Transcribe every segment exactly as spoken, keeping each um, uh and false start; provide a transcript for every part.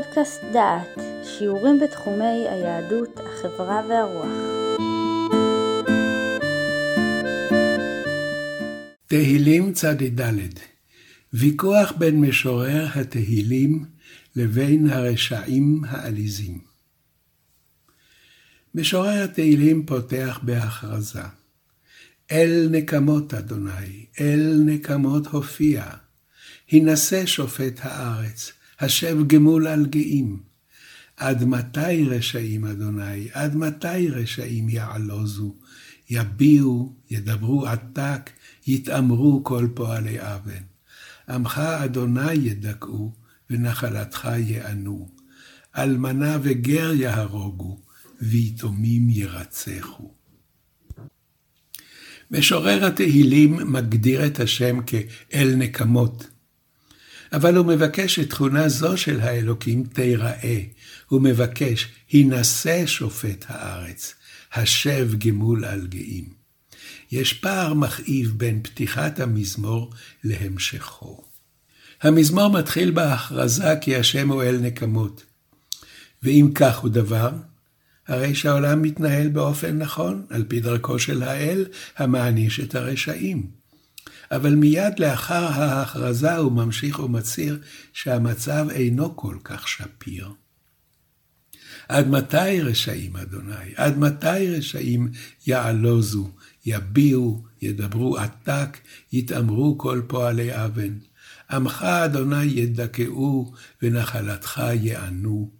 פודקאסט דעת, שיעורים בתחומי היהדות, החברה והרוח. תהילים צדי ד' ויכוח בין משורר התהילים לבין הרשעים העליזים. משורר התהילים פותח בהכרזה: אל נקמות אדוני, אל נקמות הופיע, הינשא שופט הארץ, השב גמול על גאים. עד מתי רשעים אדוני, עד מתי רשעים יעלוזו, יביעו, ידברו עתק, יתאמרו כל פועלי אבן. עמך אדוני ידכאו, ונחלתך יענו. אלמנה וגר יהרוגו, ויתומים ירצחו. משורר התהילים מגדיר את השם כאל נקמות, אבל הוא מבקש את תכונה זו של האלוקים תיראה. הוא מבקש, הינשא שופט הארץ, השב גמול על גאים. יש פער מכאיב בין פתיחת המזמור להמשכו. המזמור מתחיל בהכרזה כי השם הוא אל נקמות. ואם כך הוא דבר, הרי שהעולם מתנהל באופן נכון, על פי דרכו של האל המעניש את הרשעים. אבל מיד לאחר ההכרזה הוא ממשיך ומצהיר שהמצב אינו כל כך שפיר. עד מתי רשעים אדוני, עד מתי רשעים יעלוזו, יביעו, ידברו עתק, יתאמרו כל פועלי אבן. עמך אדוני ידכאו ונחלתך יענו,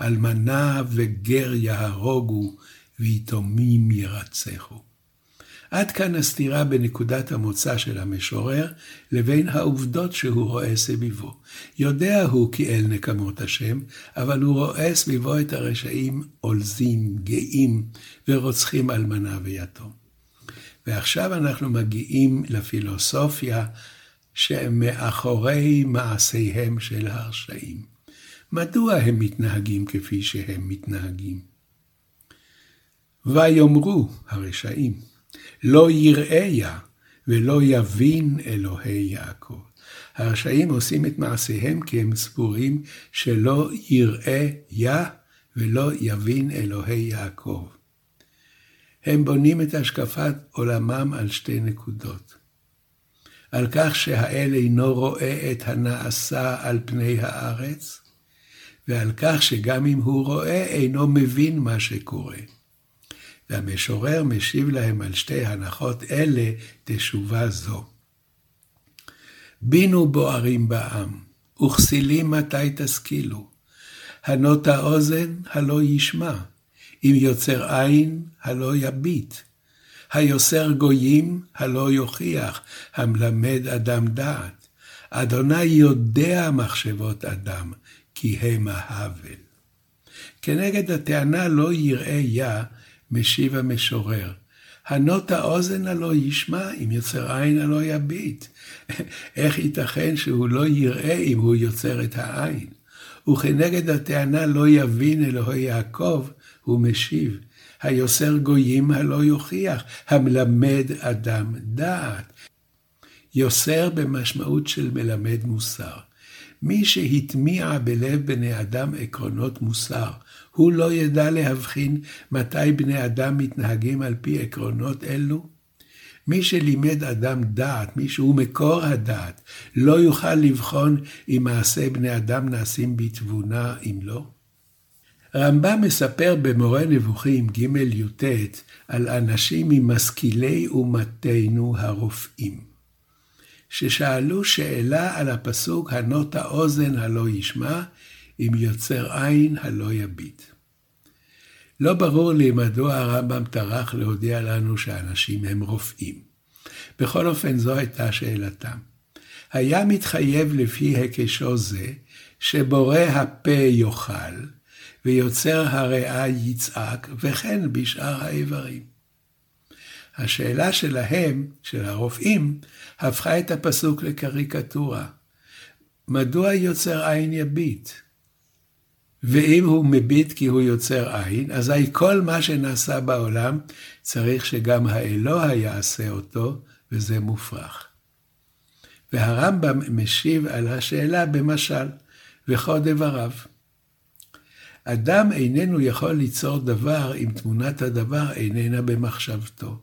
אלמנה וגר יהרוגו ויתומים ירצחו. עד כאן הסתירה בנקודת המוצא של המשורר לבין העובדות שהוא רואה סביבו. יודע הוא כי אל נקמות השם, אבל הוא רואה סביבו את הרשעים עולזים, גאים ורוצחים אלמנה ויתום. ועכשיו אנחנו מגיעים לפילוסופיה שמאחורי מעשיהם של הרשעים. מדוע הם מתנהגים כפי שהם מתנהגים? ויאמרו הרשעים, לא יראיה ולא יבין אלוהי יעקב. הרשעים עושים את מעשיהם כי הם סבורים שלא יראיה ולא יבין אלוהי יעקב. הם בונים את השקפת עולמם על שתי נקודות: על כך שהאל אינו רואה את הנעשה על פני הארץ, ועל כך שגם אם הוא רואה אינו מבין מה שקורה. והמשורר משיב להם על שתי הנחות אלה תשובה זו: בינו בוערים בעם, וכסילים מתי תשכילו? הנות האוזן הלא ישמע, אם יוצר עין הלא יביט, היוסר גויים הלא יוכיח, המלמד אדם דעת, אדוני יודע מחשבות אדם, כי הם ההבל. כנגד הטענה לא יראה יה, משיב המשורר, הנות האוזן הלא ישמע, אם יוצר עין הלא יביט. איך ייתכן שהוא לא יראה אם הוא יוצר את העין? וכנגד הטענה לא יבין אלוהי יעקב, הוא משיב, היוסר גויים הלא יוכיח, המלמד אדם דעת. יוסר במשמעות של מלמד מוסר. מי שהטמיע בלב בני אדם עקרונות מוסר, הוא לא ידע להבחין מתי בני אדם מתנהגים על פי עקרונות אלו? מי שלימד אדם דעת, מי שהוא מקור הדעת, לא יוכל לבחון אם מעשה בני אדם נעשים בתבונה אם לא? רמב"ם מספר במורה נבוכים ג' י"ט על אנשים ממשכילי אומתנו הרופאים, ששאלו שאלה על הפסוק הנות האוזן הלא ישמע, אם יוצר עין הלא יביט. לא ברור לי מדוע הרמב"ם טרח להודיע לנו שאנשים הם רופאים. בכל אופן זו הייתה שאלתם. היה מתחייב לפי הקשו זה שבורא הפה יאכל ויוצר הריאה יצעק וכן בשאר האיברים. השאלה שלהם, של הרופאים, הפכה את הפסוק לקריקטורה. מדוע יוצר עין יביט? ואם הוא מביט כי הוא יוצר עין, אזי כל מה שנעשה בעולם צריך שגם האלוה יעשה אותו, וזה מופרך. והרמב"ם משיב על השאלה במשל, וכה דבריו. אדם איננו יכול ליצור דבר אם תמונת הדבר איננה במחשבתו.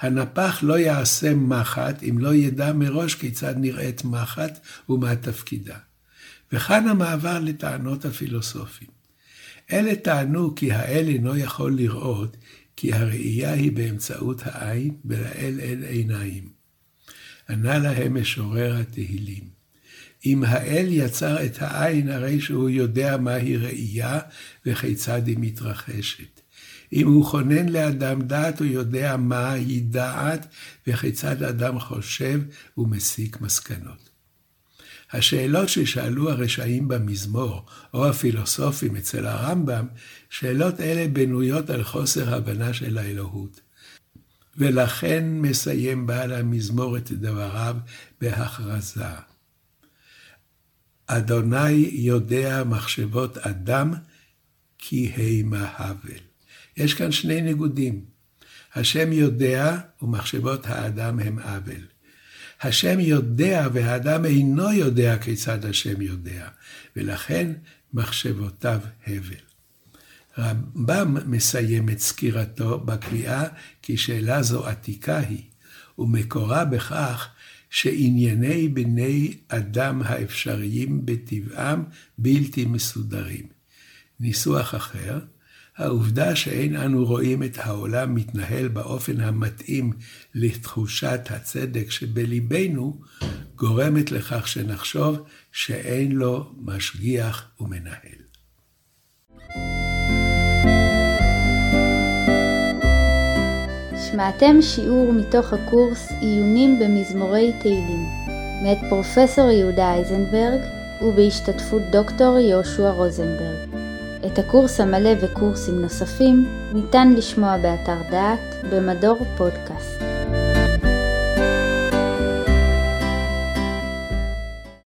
הנפח לא יעשה מחט אם לא ידע מראש כיצד נראית מחט ומה תפקידה. וכאן המעבר לטענות הפילוסופים. אלה טענו כי האל אינו יכול לראות, כי הראייה היא באמצעות העין, ולאל אין עיניים. ענה להם משורר התהילים. אם האל יצר את העין, הרי שהוא יודע מהי ראייה וכיצד היא מתרחשת. אם הוא חונן לאדם דעת, הוא יודע מהי דעת וכיצד אדם חושב ומסיק מסקנות. השאלות ששאלו הרשעים במזמור, או הפילוסופים אצל הרמב"ם, שאלות אלה בנויות על חוסר הבנה של האלוהות. ולכן מסיים בעל המזמור את דבריו בהכרזה. אדוני יודע מחשבות אדם כי הימה הבל. יש כאן שני ניגודים. השם יודע ומחשבות האדם הם הבל. השם יודע והאדם אינו יודע כיצד השם יודע, ולכן מחשבותיו הבל. רמב"ם מסיים את סקירתו בקביעה כי שאלה זו עתיקה היא, ומקורה בכך שענייני בני אדם האפשריים בטבעם בלתי מסודרים. ניסוח אחר, העובדה שאין אנו רואים את העולם מתנהל באופן המתאים לתחושת הצדק שבליבנו, גורמת לכך שנחשוב שאין לו משגיח ומנהל. שמעתם שיעור מתוך הקורס עיונים במזמורי תהילים, מאת פרופסור יהודה איזנברג ובהשתתפות דוקטור יושע רוזנברג. את הקורס המלא וקורסים נוספים ניתן לשמוע באתר דעת במדור פודקאסט.